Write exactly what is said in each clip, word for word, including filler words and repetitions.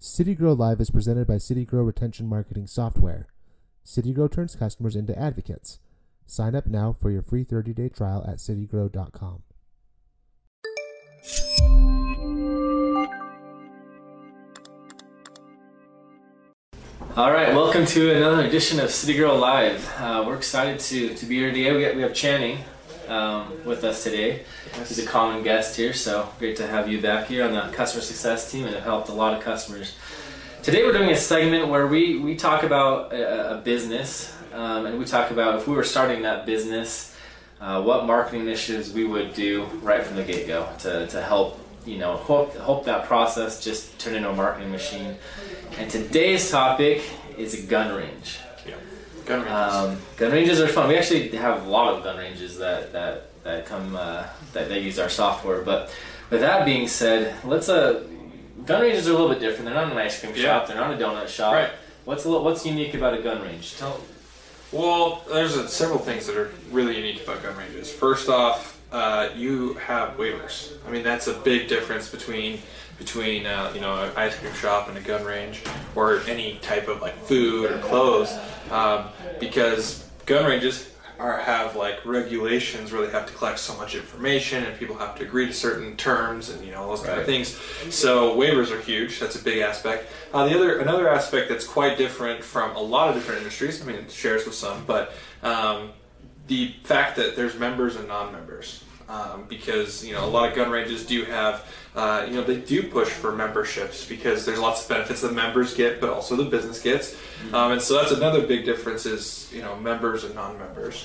CityGrow Live is presented by CityGrow Retention Marketing Software. CityGrow turns customers into advocates. Sign up now for your free thirty-day trial at citygrow dot com. All right, welcome to another edition of CityGrow Live. Uh, we're excited to, to be here today. We, got, we have Channing um, with us today. He's a common guest here, so great to have you back here on the customer success team and have helped a lot of customers. Today we're doing a segment where we, we talk about a, a business um, and we talk about if we were starting that business, uh, what marketing initiatives we would do right from the get-go to, to help you know, hope, hope that process just turn into a marketing machine. And today's topic is a gun range. Yeah, gun ranges. Um, gun ranges are fun. We actually have a lot of gun ranges that that that come uh, that they use our software. But with that being said, let's uh, gun ranges are a little bit different. They're not an ice cream yeah. shop. They're not a donut shop. Right. What's a little, what's unique about a gun range? Tell. Well, there's a, several things that are really unique about gun ranges. First off. Uh, you have waivers. I mean, that's a big difference between between uh, you know, an ice cream shop and a gun range, or any type of like food or clothes, um, because gun ranges are have like regulations where they have to collect so much information and people have to agree to certain terms and you know all those right. kind of things. So waivers are huge. That's a big aspect. Uh, the other another aspect that's quite different from a lot of different industries. I mean, it shares with some, but. Um, The fact that there's members and non-members, um, because you know a lot of gun ranges do have, uh, you know, they do push for memberships because there's lots of benefits the members get, but also the business gets, um, and so that's another big difference is you know members and non-members.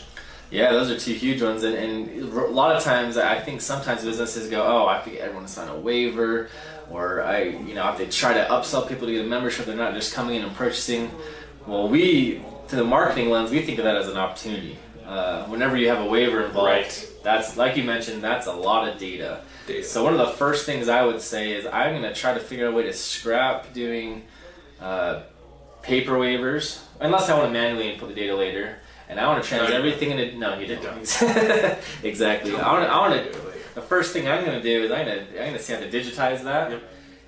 Yeah, those are two huge ones, and, and a lot of times I think sometimes businesses go, oh, I have to get everyone to sign a waiver, or I, you know, if they try to upsell people to get a membership, they're not just coming in and purchasing. Well, we, to the marketing lens, we think of that as an opportunity. Uh, whenever you have a waiver involved, right. that's like you mentioned, that's a lot of data. data. So one of the first things I would say is I'm going to try to figure out a way to scrap doing uh, paper waivers, unless I want to manually input the data later, and I want to trans no, everything into. No, you didn't. Exactly. I want. I want to. The first thing I'm going to do is I'm going to. I'm going to see how to digitize that, yep.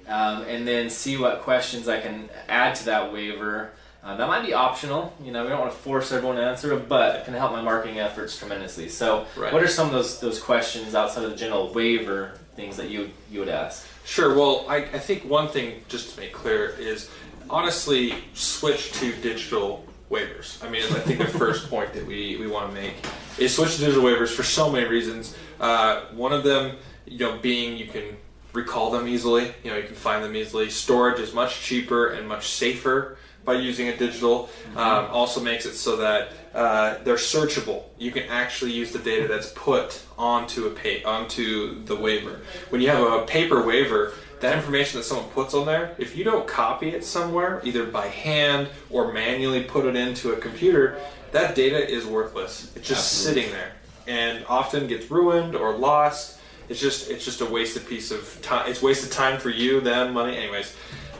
um, and then see what questions I can add to that waiver. Uh, that might be optional, you know, we don't want to force everyone to answer it, but it can help my marketing efforts tremendously. So right. what are some of those those questions outside of the general waiver things that you you would ask? Sure, well, I, I think one thing, just to make clear, is honestly switch to digital waivers. I mean, I think the first point that we, we want to make is switch to digital waivers for so many reasons. Uh, one of them, you know, being you can recall them easily, you know, you can find them easily. Storage is much cheaper and much safer by using a digital, um, mm-hmm. also makes it so that uh, they're searchable. You can actually use the data that's put onto a pa- onto the waiver. When you have a paper waiver, that information that someone puts on there, if you don't copy it somewhere, either by hand or manually put it into a computer, that data is worthless. It's just Absolutely. sitting there, and often gets ruined or lost. It's just it's just a wasted piece of time. It's wasted time for you, them, money, anyways.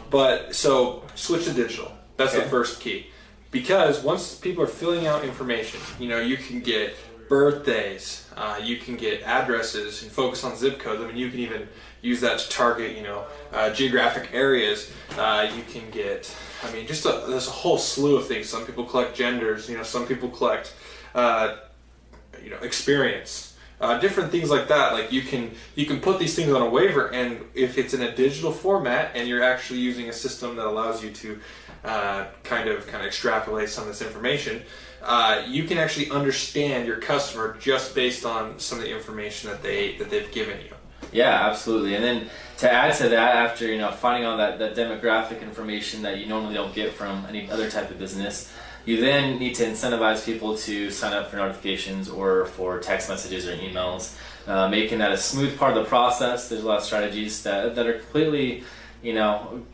But so switch to digital. That's okay. the first key, because once people are filling out information, you know, you can get birthdays, uh, you can get addresses, and focus on zip codes. I mean, you can even use that to target, you know, uh, geographic areas. Uh, you can get, I mean, just a, there's a whole slew of things. Some people collect genders, you know, some people collect, uh, you know, experience. Uh, different things like that. Like you can you can put these things on a waiver, and if it's in a digital format, and you're actually using a system that allows you to uh, kind of kind of extrapolate some of this information, uh, you can actually understand your customer just based on some of the information that they that they've given you. Yeah, absolutely. And then to add to that, after you know finding all that, that demographic information that you normally don't get from any other type of business. You then need to incentivize people to sign up for notifications or for text messages or emails, uh, making that a smooth part of the process. There's a lot of strategies that, that are completely, you know,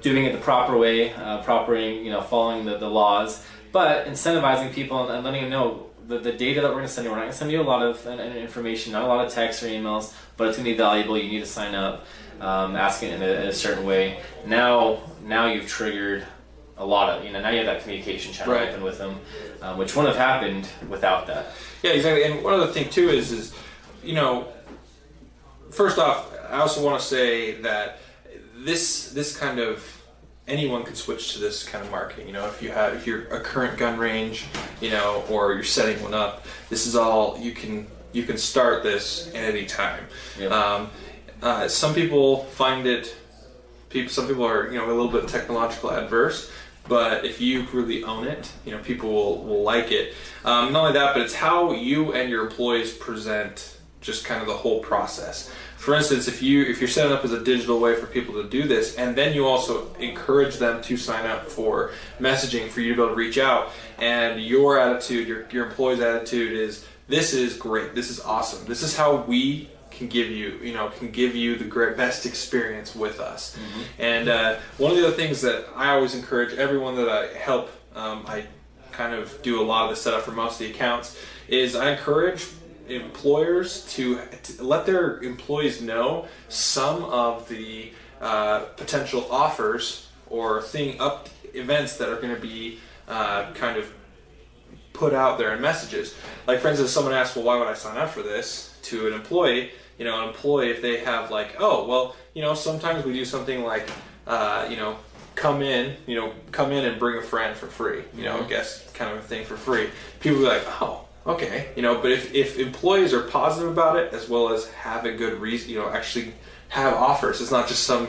doing it the proper way, uh, proper, you know, following the, the laws, but incentivizing people and letting them know the, the data that we're going to send you. We're not going to send you a lot of information, not a lot of texts or emails, but it's going to be valuable. You need to sign up, um, ask it in a, in a certain way. Now, now you've triggered a lot of, you know, now you have that communication channel right. open with them, um, which wouldn't have happened without that. Yeah, exactly. And one other thing too is, is, you know, first off, I also want to say that this this kind of anyone could switch to this kind of marketing. You know, if you have if you're a current gun range, you know, or you're setting one up, this is all you can you can start this at any time. Yeah. Um, uh, some people find it. People, some people are you know a little bit technological adverse. But if you really own it, you know, people will, will like it. Um, not only that, but it's how you and your employees present just kind of the whole process. For instance, if, you, if you're setting up as a digital way for people to do this, and then you also encourage them to sign up for messaging for you to be able to reach out, and your attitude, your, your employees' attitude is, this is great, this is awesome, this is how we can give you, you know, can give you the great best experience with us. Mm-hmm. And uh, one of the other things that I always encourage everyone that I help, um, I kind of do a lot of the setup for most of the accounts, is I encourage employers to, to let their employees know some of the uh, potential offers or thing up events that are going to be uh, kind of put out there in messages. Like, for instance, someone asked, well, why would I sign up for this? To an employee, you know, an employee, if they have like, oh, well, you know, sometimes we do something like, uh, you know, come in, you know, come in and bring a friend for free, you know, mm-hmm. I guess kind of a thing for free. People be like, oh, okay, you know, but if, if employees are positive about it, as well as have a good reason, you know, actually have offers, it's not just some,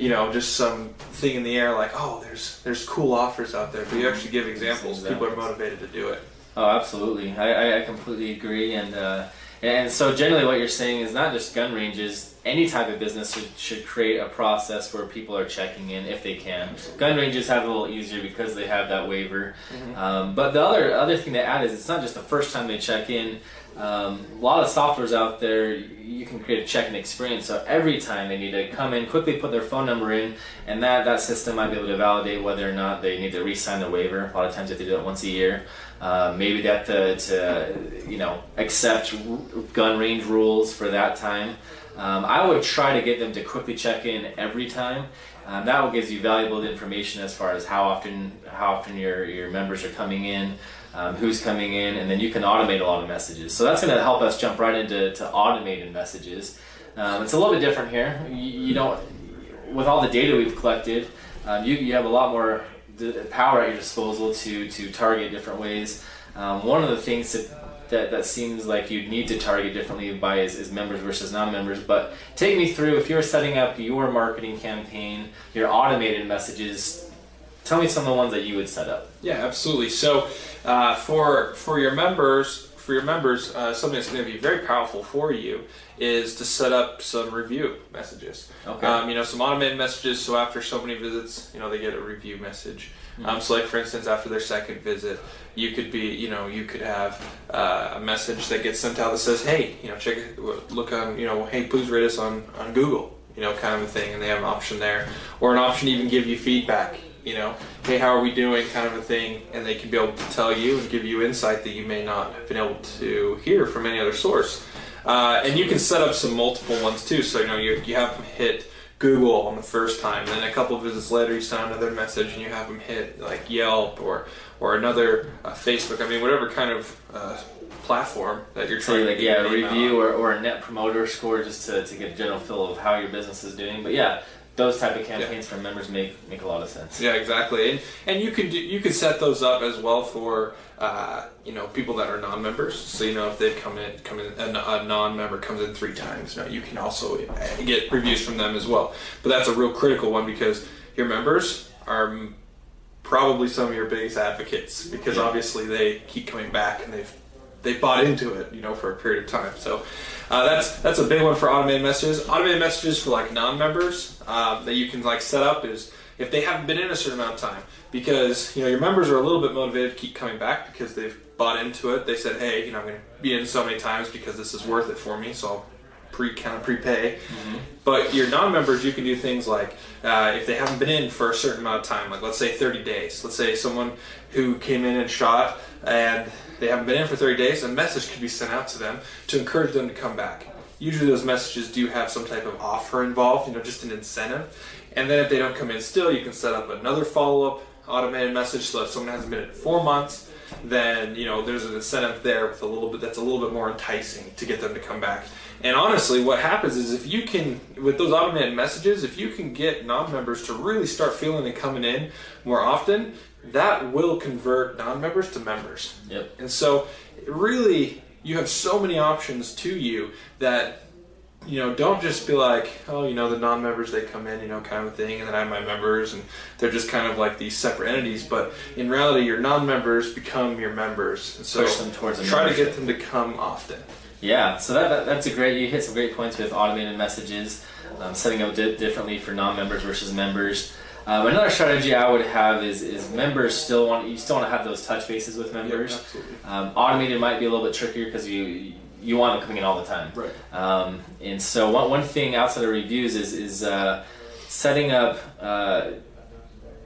you know, just some thing in the air like, oh, there's, there's cool offers out there, but you actually give examples, people are motivated to do it. Oh, absolutely. I, I completely agree. And, uh, And so generally what you're saying is not just gun ranges, any type of business should, should create a process where people are checking in if they can. Gun ranges have it a little easier because they have that waiver. Mm-hmm. um, but the other other thing to add is it's not just the first time they check in. Um, a lot of software's out there, you can create a check-in experience, so every time they need to come in, quickly put their phone number in, and that, that system might be able to validate whether or not they need to re-sign the waiver. A lot of times if they do it once a year, uh, maybe they have to, to you know, accept gun range rules for that time. Um, I would try to get them to quickly check in every time. Um, that will gives you valuable information as far as how often how often your, your members are coming in, um, who's coming in, and then you can automate a lot of messages. So that's going to help us jump right into to automated messages. Um, it's a little bit different here. You, you don't, with all the data we've collected, um, you, you have a lot more power at your disposal to, to target different ways. Um, one of the things that That, that seems like you'd need to target differently by is, is members versus non-members, but take me through, if you're setting up your marketing campaign, your automated messages, tell me some of the ones that you would set up. Yeah, absolutely. So uh, for, for your members, for your members, uh, something that's going to be very powerful for you is to set up some review messages. Okay. Um, you know, some automated messages. So after so many visits, you know, they get a review message. Mm-hmm. Um, so, like for instance, after their second visit, you could be, you know, you could have uh, a message that gets sent out that says, "Hey, you know, check, look on, you know, hey, please rate us on on Google," you know, kind of a thing, and they have an option there, or an option to even give you feedback. You know, hey, how are we doing, kind of a thing, and they can be able to tell you and give you insight that you may not have been able to hear from any other source. Uh, and you can set up some multiple ones too, so you know, you, you have them hit Google on the first time, and then a couple of visits later you send another message and you have them hit like Yelp or, or another uh, Facebook, I mean whatever kind of uh, platform that you're trying so, to like, get. Yeah, a review or, or a net promoter score just to, to get a general feel of how your business is doing, but yeah. Those type of campaigns yeah. for members make make a lot of sense. Yeah, exactly, and and you could do, you could set those up as well for uh, you know people that are non-members. So you know if they come in come in a non-member comes in three times, you know, you can also get reviews from them as well. But that's a real critical one because your members are probably some of your biggest advocates because yeah. obviously they keep coming back and they've. They bought into it, you know, for a period of time. So uh, that's that's a big one for automated messages. Automated messages for like non-members uh, that you can like set up is if they haven't been in a certain amount of time, because you know your members are a little bit motivated to keep coming back because they've bought into it. They said, hey, you know, I'm going to be in so many times because this is worth it for me, so I'll pre kind of prepay. Mm-hmm. But your non-members, you can do things like uh, if they haven't been in for a certain amount of time, like let's say thirty days. Let's say someone who came in and shot and they haven't been in for thirty days, a message could be sent out to them to encourage them to come back. Usually those messages do have some type of offer involved, you know, just an incentive. And then if they don't come in still, you can set up another follow-up automated message. So if someone hasn't been in four months, then, you know, there's an incentive there with a little bit that's a little bit more enticing to get them to come back. And honestly, what happens is if you can, with those automated messages, if you can get non-members to really start feeling and coming in more often, that will convert non-members to members. Yep. And so really, you have so many options to you that, you know, don't just be like, oh, you know, the non-members, they come in, you know, kind of thing, and then I have my members, and they're just kind of like these separate entities. But in reality, your non-members become your members. And so push them towards try to get them to come often. Yeah, so that, that that's a great, you hit some great points with automated messages, um, setting up di differently for non-members versus members. Um, another strategy I would have is, is members still want, you still want to have those touch bases with members. Yep, absolutely. Um, automated might be a little bit trickier because you you want them coming in all the time. Right. Um, and so one, one thing outside of reviews is, is uh, setting up uh,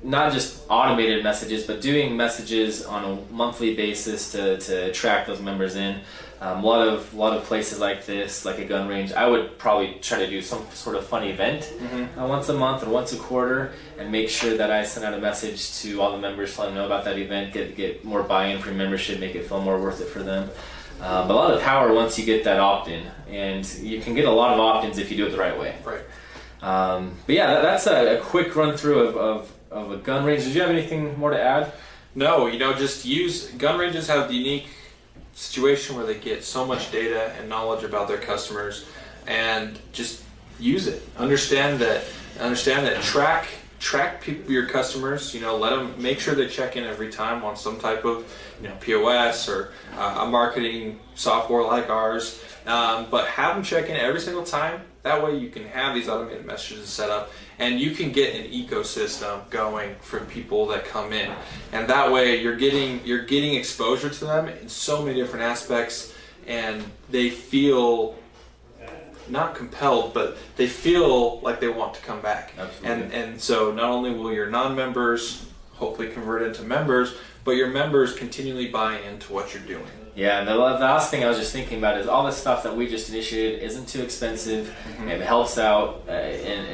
not just automated messages, but doing messages on a monthly basis to, to attract those members in. Um, a lot of lot of places like this, like a gun range, I would probably try to do some sort of fun event mm-hmm. uh, once a month or once a quarter, and make sure that I send out a message to all the members, let them know about that event, get get more buy-in for membership, make it feel more worth it for them. Um, but a lot of power once you get that opt-in, and you can get a lot of opt-ins if you do it the right way. Right. Um, but yeah, that, that's a, a quick run through of, of of a gun range. Did you have anything more to add? No, you know, just use gun ranges have the unique situation where they get so much data and knowledge about their customers, and just use it. Understand that. Understand that. Track track people, your customers. You know, let them make sure they check in every time on some type of, you know, P O S or uh, a marketing software like ours. Um, but have them check in every single time. That way, you can have these automated messages set up, and you can get an ecosystem going for people that come in. And that way, you're getting you're getting exposure to them in so many different aspects, and they feel not compelled, but they feel like they want to come back. Absolutely. And and so not only will your non-members hopefully convert into members, but your members continually buy into what you're doing. Yeah, and the last thing I was just thinking about is all this stuff that we just initiated isn't too expensive. Mm-hmm. It helps out, uh, and,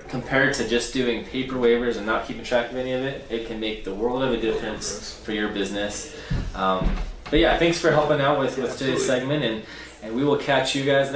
and compared to just doing paper waivers and not keeping track of any of it, it can make the world of a difference for your business. Um, but yeah, thanks for helping out with, yeah, with today's segment, and, and we will catch you guys next